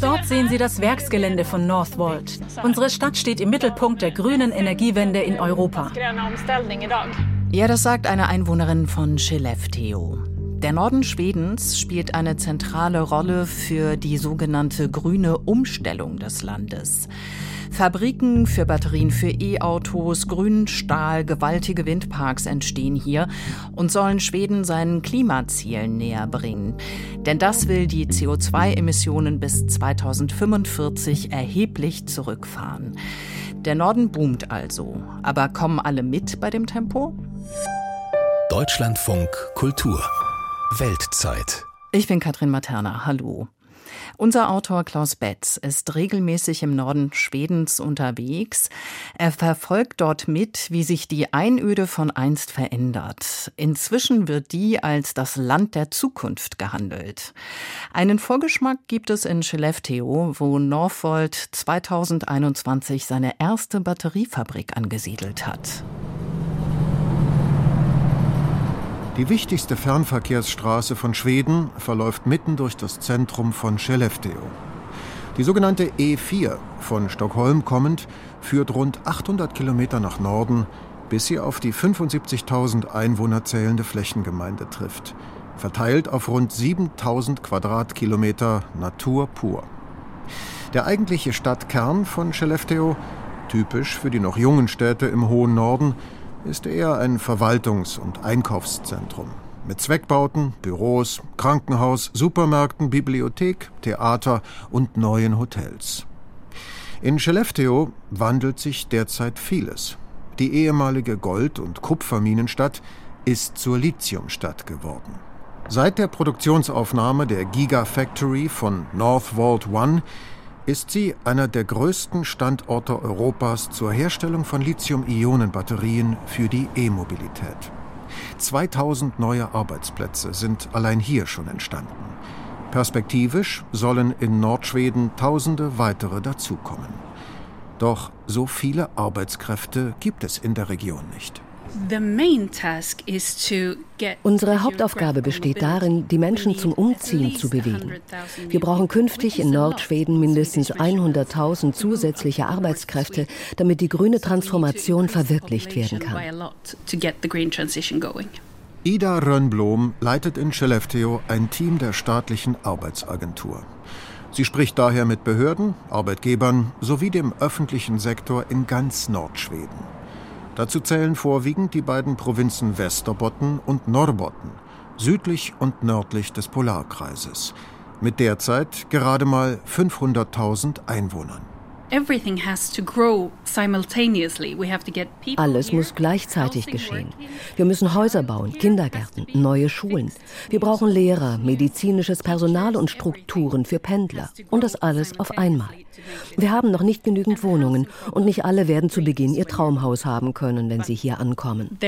Dort sehen Sie das Werksgelände von Northvolt. Unsere Stadt steht im Mittelpunkt der grünen Energiewende in Europa. Ja, das sagt eine Einwohnerin von Skellefteå. Der Norden Schwedens spielt eine zentrale Rolle für die sogenannte grüne Umstellung des Landes. Fabriken für Batterien für E-Autos, grünen Stahl, gewaltige Windparks entstehen hier und sollen Schweden seinen Klimazielen näher bringen. Denn das will die CO2-Emissionen bis 2045 erheblich zurückfahren. Der Norden boomt also. Aber kommen alle mit bei dem Tempo? Deutschlandfunk Kultur. Weltzeit. Ich bin Katrin Materna. Hallo. Unser Autor Klaus Betz ist regelmäßig im Norden Schwedens unterwegs. Er verfolgt dort mit, wie sich die Einöde von einst verändert. Inzwischen wird die als das Land der Zukunft gehandelt. Einen Vorgeschmack gibt es in Skellefteå, wo Northvolt 2021 seine erste Batteriefabrik angesiedelt hat. Die wichtigste Fernverkehrsstraße von Schweden verläuft mitten durch das Zentrum von Skellefteå. Die sogenannte E4, von Stockholm kommend, führt rund 800 Kilometer nach Norden, bis sie auf die 75.000 Einwohner zählende Flächengemeinde trifft, verteilt auf rund 7.000 Quadratkilometer Natur pur. Der eigentliche Stadtkern von Skellefteå, typisch für die noch jungen Städte im hohen Norden, ist eher ein Verwaltungs- und Einkaufszentrum. Mit Zweckbauten, Büros, Krankenhaus, Supermärkten, Bibliothek, Theater und neuen Hotels. In Skellefteå wandelt sich derzeit vieles. Die ehemalige Gold- und Kupferminenstadt ist zur Lithiumstadt geworden. Seit der Produktionsaufnahme der Gigafactory von Northvolt One ist sie einer der größten Standorte Europas zur Herstellung von Lithium-Ionen-Batterien für die E-Mobilität. 2000 neue Arbeitsplätze sind allein hier schon entstanden. Perspektivisch sollen in Nordschweden Tausende weitere dazukommen. Doch so viele Arbeitskräfte gibt es in der Region nicht. Unsere Hauptaufgabe besteht darin, die Menschen zum Umziehen zu bewegen. Wir brauchen künftig in Nordschweden mindestens 100.000 zusätzliche Arbeitskräfte, damit die grüne Transformation verwirklicht werden kann. Ida Rönnblom leitet in Skellefteå ein Team der staatlichen Arbeitsagentur. Sie spricht daher mit Behörden, Arbeitgebern sowie dem öffentlichen Sektor in ganz Nordschweden. Dazu zählen vorwiegend die beiden Provinzen Västerbotten und Norrbotten, südlich und nördlich des Polarkreises, mit derzeit gerade mal 500.000 Einwohnern. Alles muss gleichzeitig geschehen. Wir müssen Häuser bauen, Kindergärten, neue Schulen. Wir brauchen Lehrer, medizinisches Personal und Strukturen für Pendler. Und das alles auf einmal. Wir haben noch nicht genügend Wohnungen und nicht alle werden zu Beginn ihr Traumhaus haben können, wenn sie hier ankommen.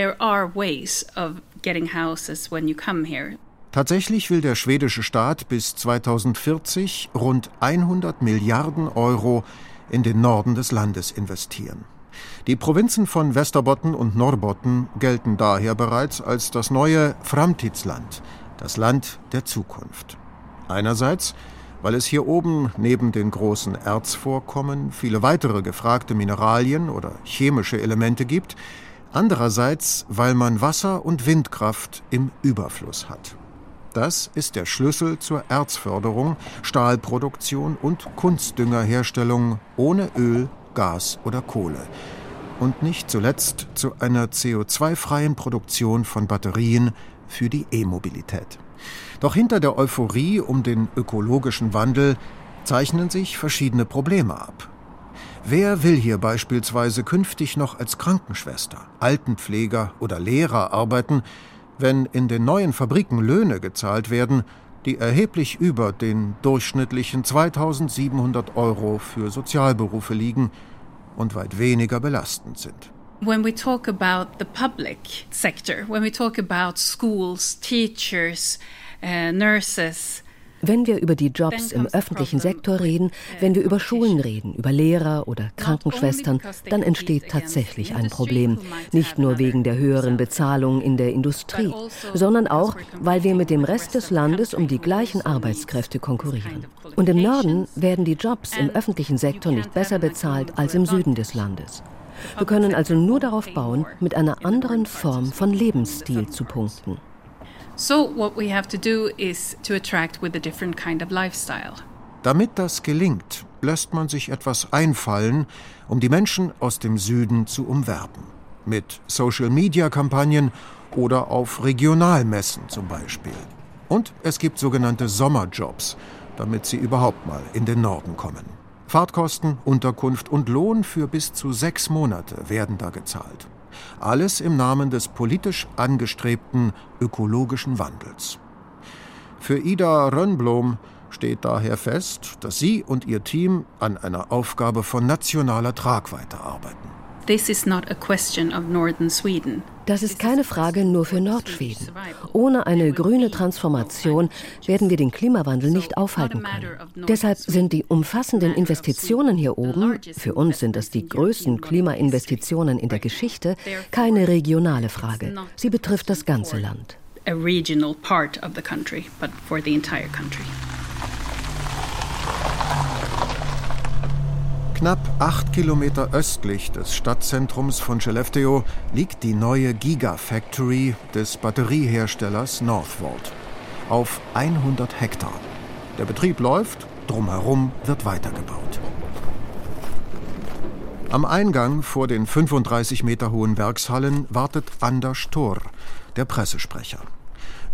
Tatsächlich will der schwedische Staat bis 2040 rund 100 Milliarden Euro in den Norden des Landes investieren. Die Provinzen von Västerbotten und Norrbotten gelten daher bereits als das neue Framtidsland, das Land der Zukunft. Einerseits, weil es hier oben neben den großen Erzvorkommen viele weitere gefragte Mineralien oder chemische Elemente gibt, andererseits, weil man Wasser- und Windkraft im Überfluss hat. Das ist der Schlüssel zur Erzförderung, Stahlproduktion und Kunstdüngerherstellung ohne Öl, Gas oder Kohle. Und nicht zuletzt zu einer CO2-freien Produktion von Batterien für die E-Mobilität. Doch hinter der Euphorie um den ökologischen Wandel zeichnen sich verschiedene Probleme ab. Wer will hier beispielsweise künftig noch als Krankenschwester, Altenpfleger oder Lehrer arbeiten, wenn in den neuen Fabriken Löhne gezahlt werden, die erheblich über den durchschnittlichen 2.700 € für Sozialberufe liegen und weit weniger belastend sind? Wenn wir über den öffentlichen Sektor sprechen, Wenn wir über die Jobs im öffentlichen Sektor reden, wenn wir über Schulen reden, über Lehrer oder Krankenschwestern, dann entsteht tatsächlich ein Problem. Nicht nur wegen der höheren Bezahlung in der Industrie, sondern auch, weil wir mit dem Rest des Landes um die gleichen Arbeitskräfte konkurrieren. Und im Norden werden die Jobs im öffentlichen Sektor nicht besser bezahlt als im Süden des Landes. Wir können also nur darauf bauen, mit einer anderen Form von Lebensstil zu punkten. So what we have to do is to attract with a different kind of lifestyle. Damit das gelingt, lässt man sich etwas einfallen, um die Menschen aus dem Süden zu umwerben. Mit Social-Media-Kampagnen oder auf Regionalmessen zum Beispiel. Und es gibt sogenannte Sommerjobs, damit sie überhaupt mal in den Norden kommen. Fahrtkosten, Unterkunft und Lohn für bis zu 6 Monate werden da gezahlt. Alles im Namen des politisch angestrebten ökologischen Wandels. Für Ida Rönnblom steht daher fest, dass sie und ihr Team an einer Aufgabe von nationaler Tragweite arbeiten. This is not a question of northern Sweden. Das ist keine Frage nur für Nordschweden. Ohne eine grüne Transformation werden wir den Klimawandel nicht aufhalten können. Deshalb sind die umfassenden Investitionen hier oben, für uns sind das die größten Klimainvestitionen in der Geschichte, keine regionale Frage. Sie betrifft das ganze Land. Knapp 8 Kilometer östlich des Stadtzentrums von Skellefteå liegt die neue Gigafactory des Batterieherstellers Northvolt auf 100 Hektar. Der Betrieb läuft, drumherum wird weitergebaut. Am Eingang vor den 35 Meter hohen Werkshallen wartet Anders Thor, der Pressesprecher.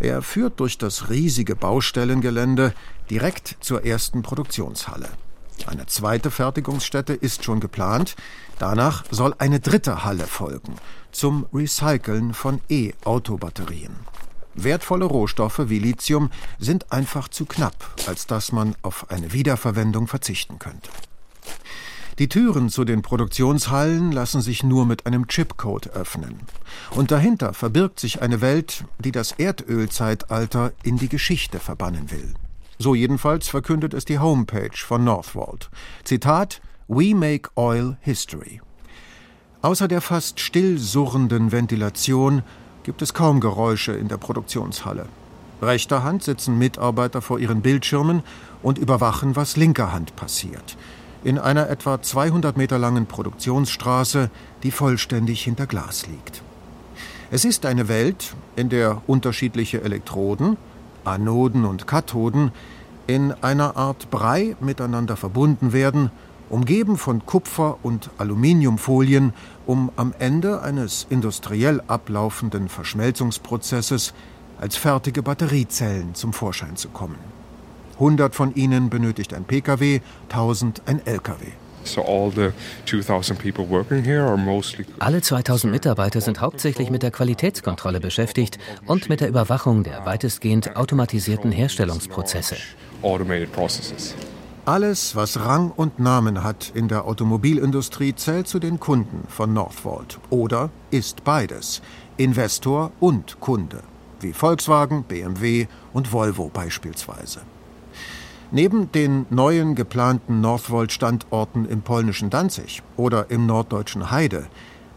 Er führt durch das riesige Baustellengelände direkt zur ersten Produktionshalle. Eine zweite Fertigungsstätte ist schon geplant. Danach soll eine dritte Halle folgen, zum Recyceln von E-Auto-Batterien. Wertvolle Rohstoffe wie Lithium sind einfach zu knapp, als dass man auf eine Wiederverwendung verzichten könnte. Die Türen zu den Produktionshallen lassen sich nur mit einem Chipcode öffnen. Und dahinter verbirgt sich eine Welt, die das Erdölzeitalter in die Geschichte verbannen will. So jedenfalls verkündet es die Homepage von Northvolt. Zitat: We make oil history. Außer der fast still surrenden Ventilation gibt es kaum Geräusche in der Produktionshalle. Rechter Hand sitzen Mitarbeiter vor ihren Bildschirmen und überwachen, was linker Hand passiert. In einer etwa 200 Meter langen Produktionsstraße, die vollständig hinter Glas liegt. Es ist eine Welt, in der unterschiedliche Elektroden, Anoden und Kathoden in einer Art Brei miteinander verbunden werden, umgeben von Kupfer- und Aluminiumfolien, um am Ende eines industriell ablaufenden Verschmelzungsprozesses als fertige Batteriezellen zum Vorschein zu kommen. 100 von ihnen benötigt ein Pkw, 1000 ein Lkw. Alle 2000 Mitarbeiter sind hauptsächlich mit der Qualitätskontrolle beschäftigt und mit der Überwachung der weitestgehend automatisierten Herstellungsprozesse. Alles, was Rang und Namen hat in der Automobilindustrie, zählt zu den Kunden von Northvolt oder ist beides, Investor und Kunde, wie Volkswagen, BMW und Volvo beispielsweise. Neben den neuen geplanten Northvolt-Standorten im polnischen Danzig oder im norddeutschen Heide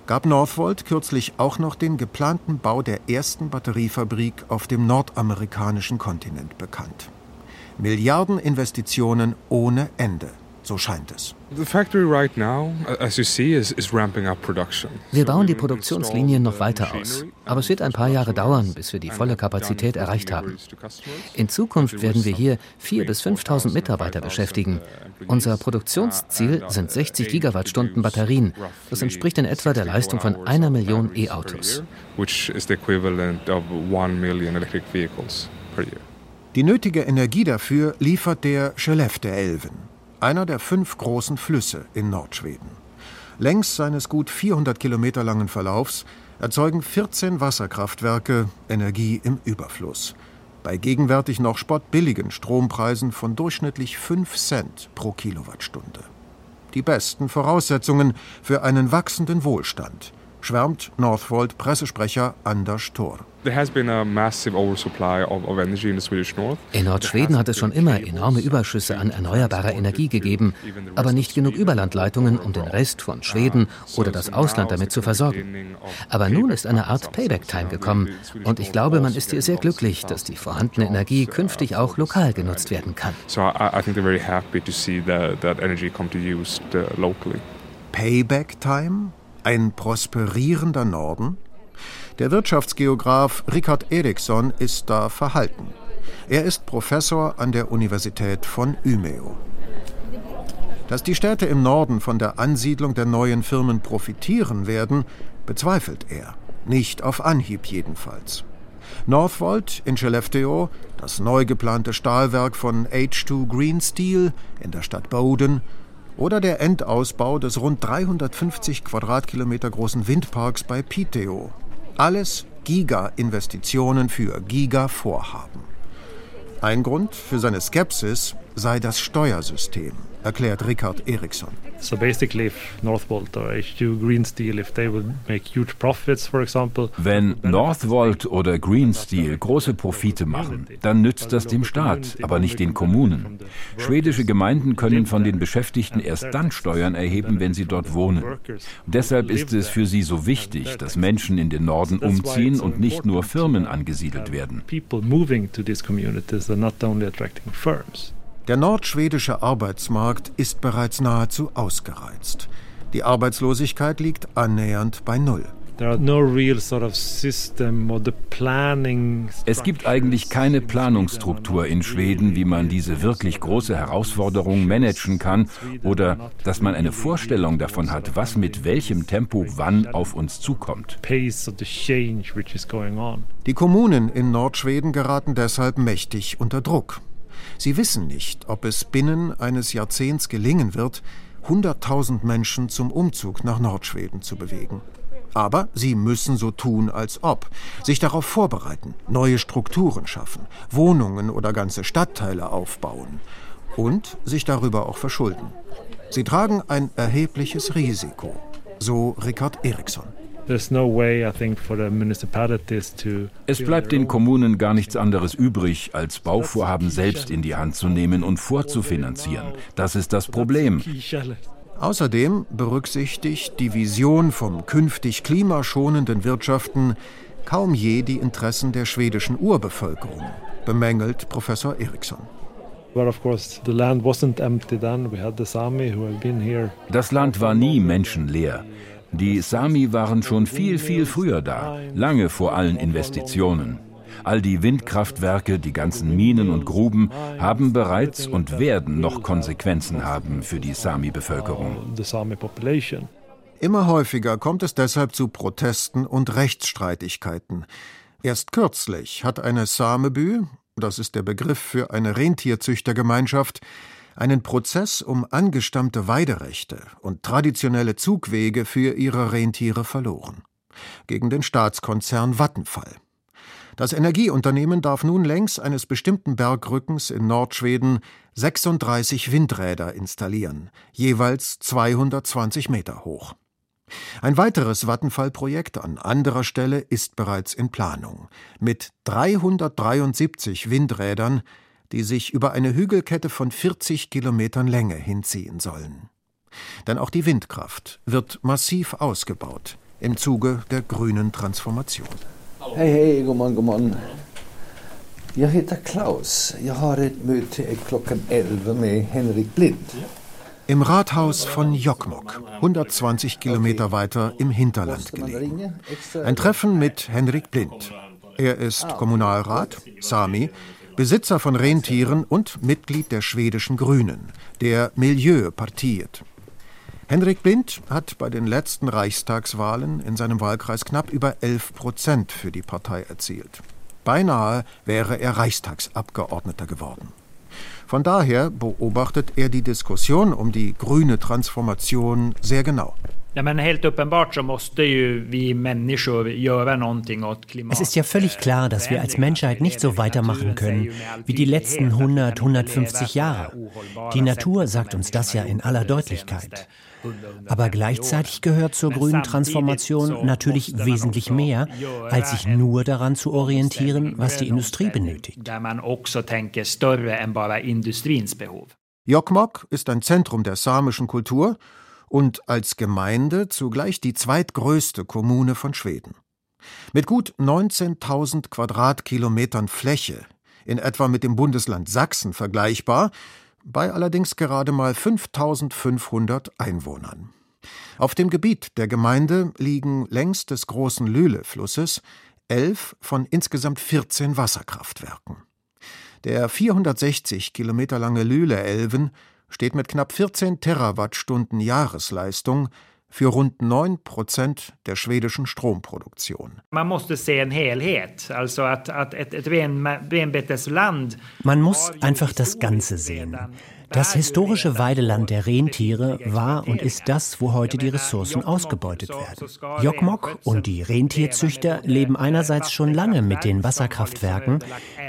gab Northvolt kürzlich auch noch den geplanten Bau der ersten Batteriefabrik auf dem nordamerikanischen Kontinent bekannt. Milliardeninvestitionen ohne Ende. So scheint es. Wir bauen die Produktionslinien noch weiter aus. Aber es wird ein paar Jahre dauern, bis wir die volle Kapazität erreicht haben. In Zukunft werden wir hier 4.000 bis 5.000 Mitarbeiter beschäftigen. Unser Produktionsziel sind 60 Gigawattstunden Batterien. Das entspricht in etwa der Leistung von 1 Million E-Autos. Die nötige Energie dafür liefert der Skellefteälven, einer der 5 großen Flüsse in Nordschweden. Längs seines gut 400 Kilometer langen Verlaufs erzeugen 14 Wasserkraftwerke Energie im Überfluss. Bei gegenwärtig noch spottbilligen Strompreisen von durchschnittlich 5 Cent pro Kilowattstunde. Die besten Voraussetzungen für einen wachsenden Wohlstand, schwärmt Northvolt Pressesprecher Anders Thor. In Nordschweden hat es schon immer enorme Überschüsse an erneuerbarer Energie gegeben, aber nicht genug Überlandleitungen, um den Rest von Schweden oder das Ausland damit zu versorgen. Aber nun ist eine Art Payback-Time gekommen und ich glaube, man ist hier sehr glücklich, dass die vorhandene Energie künftig auch lokal genutzt werden kann. Payback-Time? Ein prosperierender Norden? Der Wirtschaftsgeograf Richard Eriksson ist da verhalten. Er ist Professor an der Universität von Umeå. Dass die Städte im Norden von der Ansiedlung der neuen Firmen profitieren werden, bezweifelt er. Nicht auf Anhieb jedenfalls. Northvolt in Skellefteå, das neu geplante Stahlwerk von H2 Green Steel in der Stadt Boden, oder der Endausbau des rund 350 Quadratkilometer großen Windparks bei Piteå. Alles Giga-Investitionen für Giga-Vorhaben. Ein Grund für seine Skepsis sei das Steuersystem, erklärt Richard Eriksson. So basically if Northvolt or H2 Green Steel, if they would make huge profits, for example. Wenn Northvolt oder Green Steel große Profite machen, dann nützt das dem Staat, aber nicht den Kommunen. Schwedische Gemeinden können von den Beschäftigten erst dann Steuern erheben, wenn sie dort wohnen. Deshalb ist es für sie so wichtig, dass Menschen in den Norden umziehen und nicht nur Firmen angesiedelt werden. People moving to these communities are not only attracting firms. Der nordschwedische Arbeitsmarkt ist bereits nahezu ausgereizt. Die Arbeitslosigkeit liegt annähernd bei Null. Es gibt eigentlich keine Planungsstruktur in Schweden, wie man diese wirklich große Herausforderung managen kann oder dass man eine Vorstellung davon hat, was mit welchem Tempo wann auf uns zukommt. Die Kommunen in Nordschweden geraten deshalb mächtig unter Druck. Sie wissen nicht, ob es binnen eines Jahrzehnts gelingen wird, 100.000 Menschen zum Umzug nach Nordschweden zu bewegen. Aber sie müssen so tun, als ob, sich darauf vorbereiten, neue Strukturen schaffen, Wohnungen oder ganze Stadtteile aufbauen und sich darüber auch verschulden. Sie tragen ein erhebliches Risiko, so Richard Eriksson. Es bleibt den Kommunen gar nichts anderes übrig, als Bauvorhaben selbst in die Hand zu nehmen und vorzufinanzieren. Das ist das Problem. Außerdem berücksichtigt die Vision vom künftig klimaschonenden Wirtschaften kaum je die Interessen der schwedischen Urbevölkerung, bemängelt Professor Eriksson. Das Land war nie menschenleer. Die Sami waren schon viel, viel früher da, lange vor allen Investitionen. All die Windkraftwerke, die ganzen Minen und Gruben haben bereits und werden noch Konsequenzen haben für die Sami-Bevölkerung. Immer häufiger kommt es deshalb zu Protesten und Rechtsstreitigkeiten. Erst kürzlich hat eine Sámebu, das ist der Begriff für eine Rentierzüchtergemeinschaft, einen Prozess um angestammte Weiderechte und traditionelle Zugwege für ihre Rentiere verloren. Gegen den Staatskonzern Vattenfall. Das Energieunternehmen darf nun längs eines bestimmten Bergrückens in Nordschweden 36 Windräder installieren, jeweils 220 Meter hoch. Ein weiteres Vattenfall-Projekt an anderer Stelle ist bereits in Planung. Mit 373 Windrädern, die sich über eine Hügelkette von 40 Kilometern Länge hinziehen sollen. Denn auch die Windkraft wird massiv ausgebaut im Zuge der grünen Transformation. Hey, god morgon. Jag heter Klaus. Jag har ett möte klockan 11 med Henrik Blind. Im Rathaus von Jokkmokk, 120 Kilometer weiter im Hinterland gelegen. Ein Treffen mit Henrik Blind. Er ist Kommunalrat, Sami, Besitzer von Rentieren und Mitglied der schwedischen Grünen, der Miljöpartiet. Henrik Blind hat bei den letzten Reichstagswahlen in seinem Wahlkreis knapp über 11% für die Partei erzielt. Beinahe wäre er Reichstagsabgeordneter geworden. Von daher beobachtet er die Diskussion um die grüne Transformation sehr genau. Ja, men helt uppenbart så måste ju vi människor göra någonting åt klimatet. Es ist ja völlig klar, dass wir als Menschheit nicht so weitermachen können wie die letzten 100, 150 Jahre. Die Natur sagt uns das ja in aller Deutlichkeit. Aber gleichzeitig gehört zur grünen Transformation natürlich wesentlich mehr, als sich nur daran zu orientieren, was die Industrie benötigt. Jokkmokk ist ein Zentrum der samischen Kultur und als Gemeinde zugleich die zweitgrößte Kommune von Schweden. Mit gut 19.000 Quadratkilometern Fläche, in etwa mit dem Bundesland Sachsen vergleichbar, bei allerdings gerade mal 5.500 Einwohnern. Auf dem Gebiet der Gemeinde liegen längs des großen Lüle-Flusses 11 von insgesamt 14 Wasserkraftwerken. Der 460 Kilometer lange Luleälven steht mit knapp 14 Terawattstunden Jahresleistung für rund 9% der schwedischen Stromproduktion. Man muss sehen Helhet, also renbetes Land. Man muss einfach das Ganze sehen. Das historische Weideland der Rentiere war und ist das, wo heute die Ressourcen ausgebeutet werden. Jokkmokk und die Rentierzüchter leben einerseits schon lange mit den Wasserkraftwerken,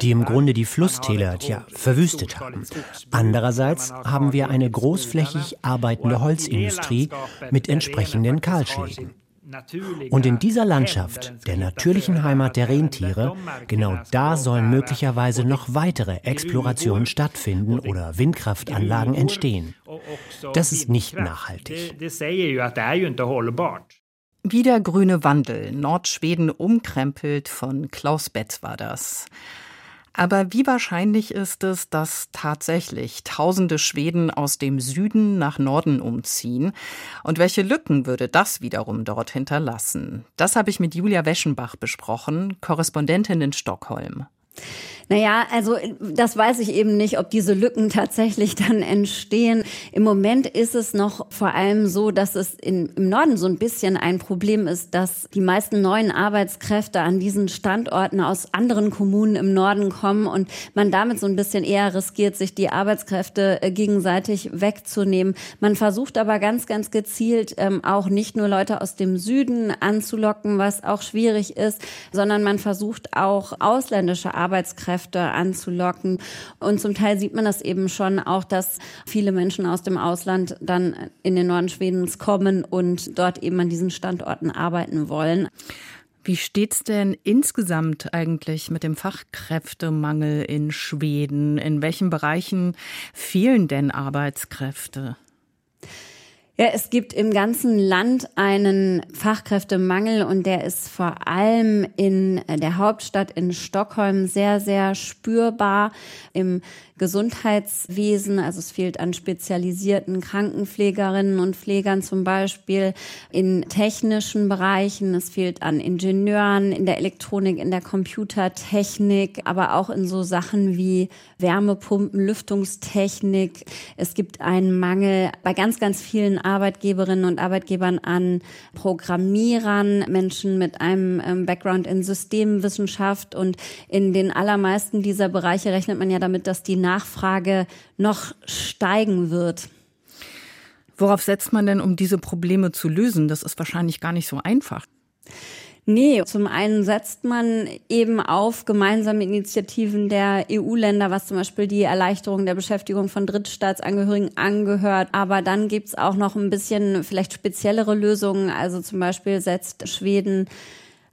die im Grunde die Flusstäler verwüstet haben. Andererseits haben wir eine großflächig arbeitende Holzindustrie mit entsprechenden Kahlschlägen. Und in dieser Landschaft, der natürlichen Heimat der Rentiere, genau da sollen möglicherweise noch weitere Explorationen stattfinden oder Windkraftanlagen entstehen. Das ist nicht nachhaltig. Wie der grüne Wandel Nordschweden umkrempelt, von Klaus Betz war das. Aber wie wahrscheinlich ist es, dass tatsächlich tausende Schweden aus dem Süden nach Norden umziehen? Und welche Lücken würde das wiederum dort hinterlassen? Das habe ich mit Julia Wäschenbach besprochen, Korrespondentin in Stockholm. Naja, also das weiß ich eben nicht, ob diese Lücken tatsächlich dann entstehen. Im Moment ist es noch vor allem so, dass es im Norden so ein bisschen ein Problem ist, dass die meisten neuen Arbeitskräfte an diesen Standorten aus anderen Kommunen im Norden kommen und man damit so ein bisschen eher riskiert, sich die Arbeitskräfte gegenseitig wegzunehmen. Man versucht aber ganz, ganz gezielt auch nicht nur Leute aus dem Süden anzulocken, was auch schwierig ist, sondern man versucht auch ausländische Arbeitskräfte anzulocken. Und zum Teil sieht man das eben schon auch, dass viele Menschen aus dem Ausland dann in den Norden Schwedens kommen und dort eben an diesen Standorten arbeiten wollen. Wie steht's denn insgesamt eigentlich mit dem Fachkräftemangel in Schweden? In welchen Bereichen fehlen denn Arbeitskräfte? Ja, es gibt im ganzen Land einen Fachkräftemangel und der ist vor allem in der Hauptstadt in Stockholm sehr, sehr spürbar im Gesundheitswesen. Also es fehlt an spezialisierten Krankenpflegerinnen und Pflegern zum Beispiel, in technischen Bereichen. Es fehlt an Ingenieuren, in der Elektronik, in der Computertechnik, aber auch in so Sachen wie Wärmepumpen, Lüftungstechnik. Es gibt einen Mangel bei ganz, ganz vielen Arbeitgeberinnen und Arbeitgebern an Programmierern, Menschen mit einem Background in Systemwissenschaft. Und in den allermeisten dieser Bereiche rechnet man ja damit, dass die Nachfrage noch steigen wird. Worauf setzt man denn, um diese Probleme zu lösen? Das ist wahrscheinlich gar nicht so einfach. Nee, zum einen setzt man eben auf gemeinsame Initiativen der EU-Länder, was zum Beispiel die Erleichterung der Beschäftigung von Drittstaatsangehörigen angehört. Aber dann gibt's auch noch ein bisschen vielleicht speziellere Lösungen. Also zum Beispiel setzt Schweden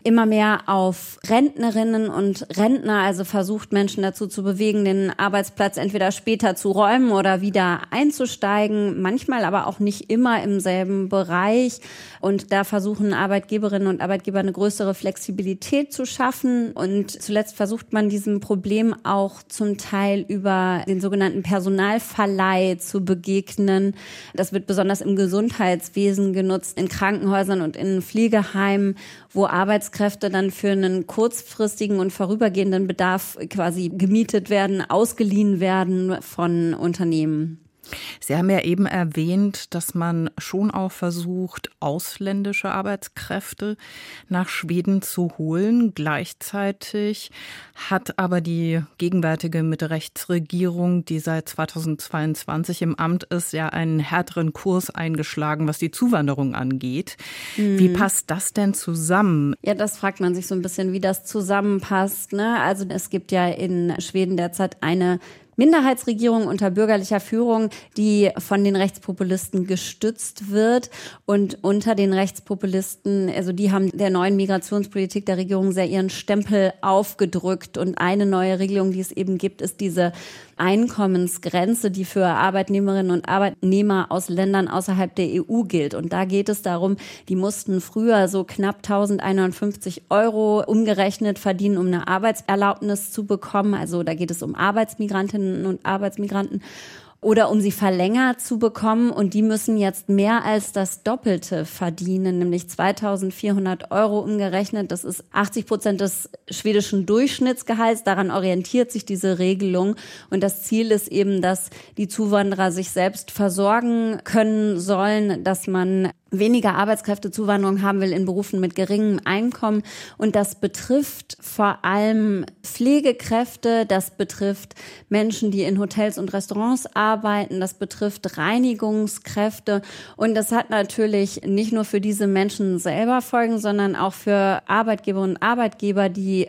immer mehr auf Rentnerinnen und Rentner, also versucht Menschen dazu zu bewegen, den Arbeitsplatz entweder später zu räumen oder wieder einzusteigen, manchmal aber auch nicht immer im selben Bereich. Und da versuchen Arbeitgeberinnen und Arbeitgeber eine größere Flexibilität zu schaffen. Und zuletzt versucht man diesem Problem auch zum Teil über den sogenannten Personalverleih zu begegnen. Das wird besonders im Gesundheitswesen genutzt, in Krankenhäusern und in Pflegeheimen, wo Arbeitskräfte dann für einen kurzfristigen und vorübergehenden Bedarf quasi gemietet werden, ausgeliehen werden von Unternehmen. Sie haben ja eben erwähnt, dass man schon auch versucht, ausländische Arbeitskräfte nach Schweden zu holen. Gleichzeitig hat aber die gegenwärtige Mitte-Rechts-Regierung, die seit 2022 im Amt ist, ja einen härteren Kurs eingeschlagen, was die Zuwanderung angeht. Wie passt das denn zusammen? Ja, das fragt man sich so ein bisschen, wie das zusammenpasst, ne? Also es gibt ja in Schweden derzeit eine Minderheitsregierung unter bürgerlicher Führung, die von den Rechtspopulisten gestützt wird. Und unter den Rechtspopulisten, also die haben der neuen Migrationspolitik der Regierung sehr ihren Stempel aufgedrückt. Und eine neue Regelung, die es eben gibt, ist diese Einkommensgrenze, die für Arbeitnehmerinnen und Arbeitnehmer aus Ländern außerhalb der EU gilt. Und da geht es darum, die mussten früher so knapp 1.150 Euro umgerechnet verdienen, um eine Arbeitserlaubnis zu bekommen. Also da geht es um Arbeitsmigrantinnen und Arbeitsmigranten oder um sie verlängert zu bekommen. Und die müssen jetzt mehr als das Doppelte verdienen, nämlich 2.400 Euro umgerechnet. Das ist 80% des schwedischen Durchschnittsgehalts. Daran orientiert sich diese Regelung. Und das Ziel ist eben, dass die Zuwanderer sich selbst versorgen können sollen, dass man weniger Arbeitskräftezuwanderung haben will in Berufen mit geringem Einkommen. Und das betrifft vor allem Pflegekräfte, das betrifft Menschen, die in Hotels und Restaurants arbeiten, das betrifft Reinigungskräfte. Und das hat natürlich nicht nur für diese Menschen selber Folgen, sondern auch für Arbeitgeberinnen und Arbeitgeber, die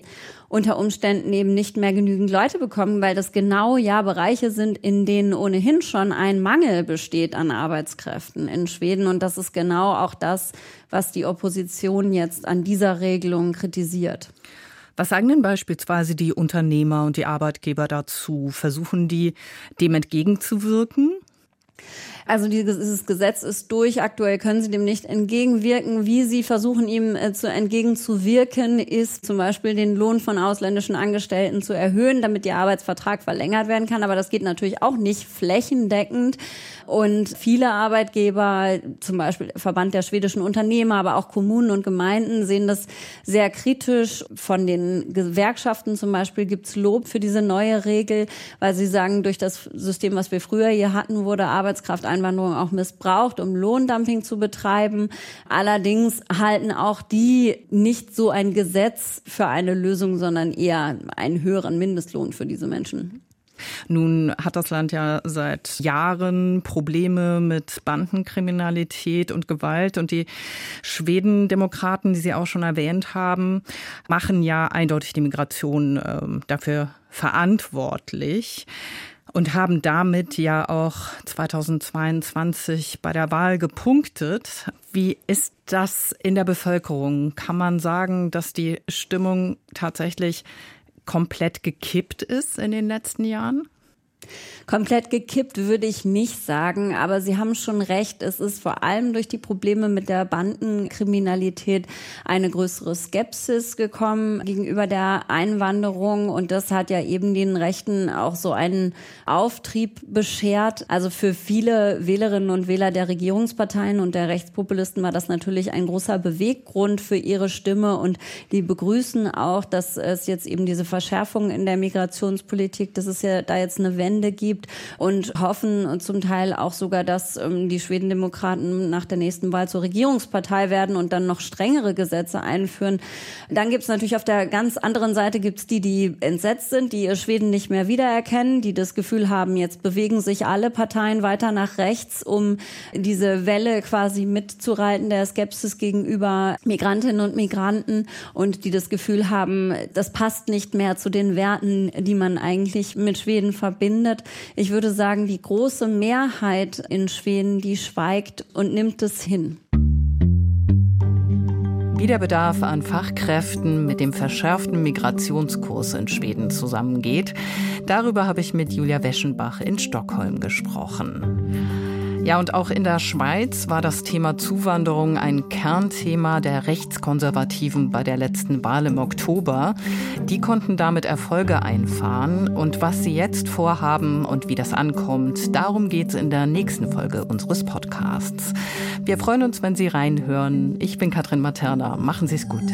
unter Umständen eben nicht mehr genügend Leute bekommen, weil das genau ja Bereiche sind, in denen ohnehin schon ein Mangel besteht an Arbeitskräften in Schweden. Und das ist genau auch das, was die Opposition jetzt an dieser Regelung kritisiert. Was sagen denn beispielsweise die Unternehmer und die Arbeitgeber dazu? Versuchen die, dem entgegenzuwirken? Also dieses Gesetz ist durch. Aktuell können sie dem nicht entgegenwirken. Wie sie versuchen, ihm entgegenzuwirken, ist zum Beispiel den Lohn von ausländischen Angestellten zu erhöhen, damit ihr Arbeitsvertrag verlängert werden kann. Aber das geht natürlich auch nicht flächendeckend. Und viele Arbeitgeber, zum Beispiel der Verband der schwedischen Unternehmer, aber auch Kommunen und Gemeinden, sehen das sehr kritisch. Von den Gewerkschaften zum Beispiel gibt's Lob für diese neue Regel, weil sie sagen, durch das System, was wir früher hier hatten, wurde Arbeitskrafteinwanderung auch missbraucht, um Lohndumping zu betreiben. Allerdings halten auch die nicht so ein Gesetz für eine Lösung, sondern eher einen höheren Mindestlohn für diese Menschen. Nun hat das Land ja seit Jahren Probleme mit Bandenkriminalität und Gewalt. Und die Schwedendemokraten, die Sie auch schon erwähnt haben, machen ja eindeutig die Migration dafür verantwortlich. Und haben damit ja auch 2022 bei der Wahl gepunktet. Wie ist das in der Bevölkerung? Kann man sagen, dass die Stimmung tatsächlich komplett gekippt ist in den letzten Jahren? Komplett gekippt würde ich nicht sagen, aber Sie haben schon recht. Es ist vor allem durch die Probleme mit der Bandenkriminalität eine größere Skepsis gekommen gegenüber der Einwanderung. Und das hat ja eben den Rechten auch so einen Auftrieb beschert. Also für viele Wählerinnen und Wähler der Regierungsparteien und der Rechtspopulisten war das natürlich ein großer Beweggrund für ihre Stimme. Und die begrüßen auch, dass es jetzt eben diese Verschärfung in der Migrationspolitik, das ist ja da jetzt eine Wende gibt und hoffen und zum Teil auch sogar, dass die Schwedendemokraten nach der nächsten Wahl zur Regierungspartei werden und dann noch strengere Gesetze einführen. Dann gibt es natürlich auf der ganz anderen Seite gibt's die, die entsetzt sind, die ihr Schweden nicht mehr wiedererkennen, die das Gefühl haben, jetzt bewegen sich alle Parteien weiter nach rechts, um diese Welle quasi mitzureiten der Skepsis gegenüber Migrantinnen und Migranten und die das Gefühl haben, das passt nicht mehr zu den Werten, die man eigentlich mit Schweden verbindet. Ich würde sagen, die große Mehrheit in Schweden, die schweigt und nimmt es hin. Wie der Bedarf an Fachkräften mit dem verschärften Migrationskurs in Schweden zusammengeht, darüber habe ich mit Julia Wäschenbach in Stockholm gesprochen. Ja, und auch in der Schweiz war das Thema Zuwanderung ein Kernthema der Rechtskonservativen bei der letzten Wahl im Oktober. Die konnten damit Erfolge einfahren. Und was sie jetzt vorhaben und wie das ankommt, darum geht's in der nächsten Folge unseres Podcasts. Wir freuen uns, wenn Sie reinhören. Ich bin Katrin Materna. Machen Sie's gut.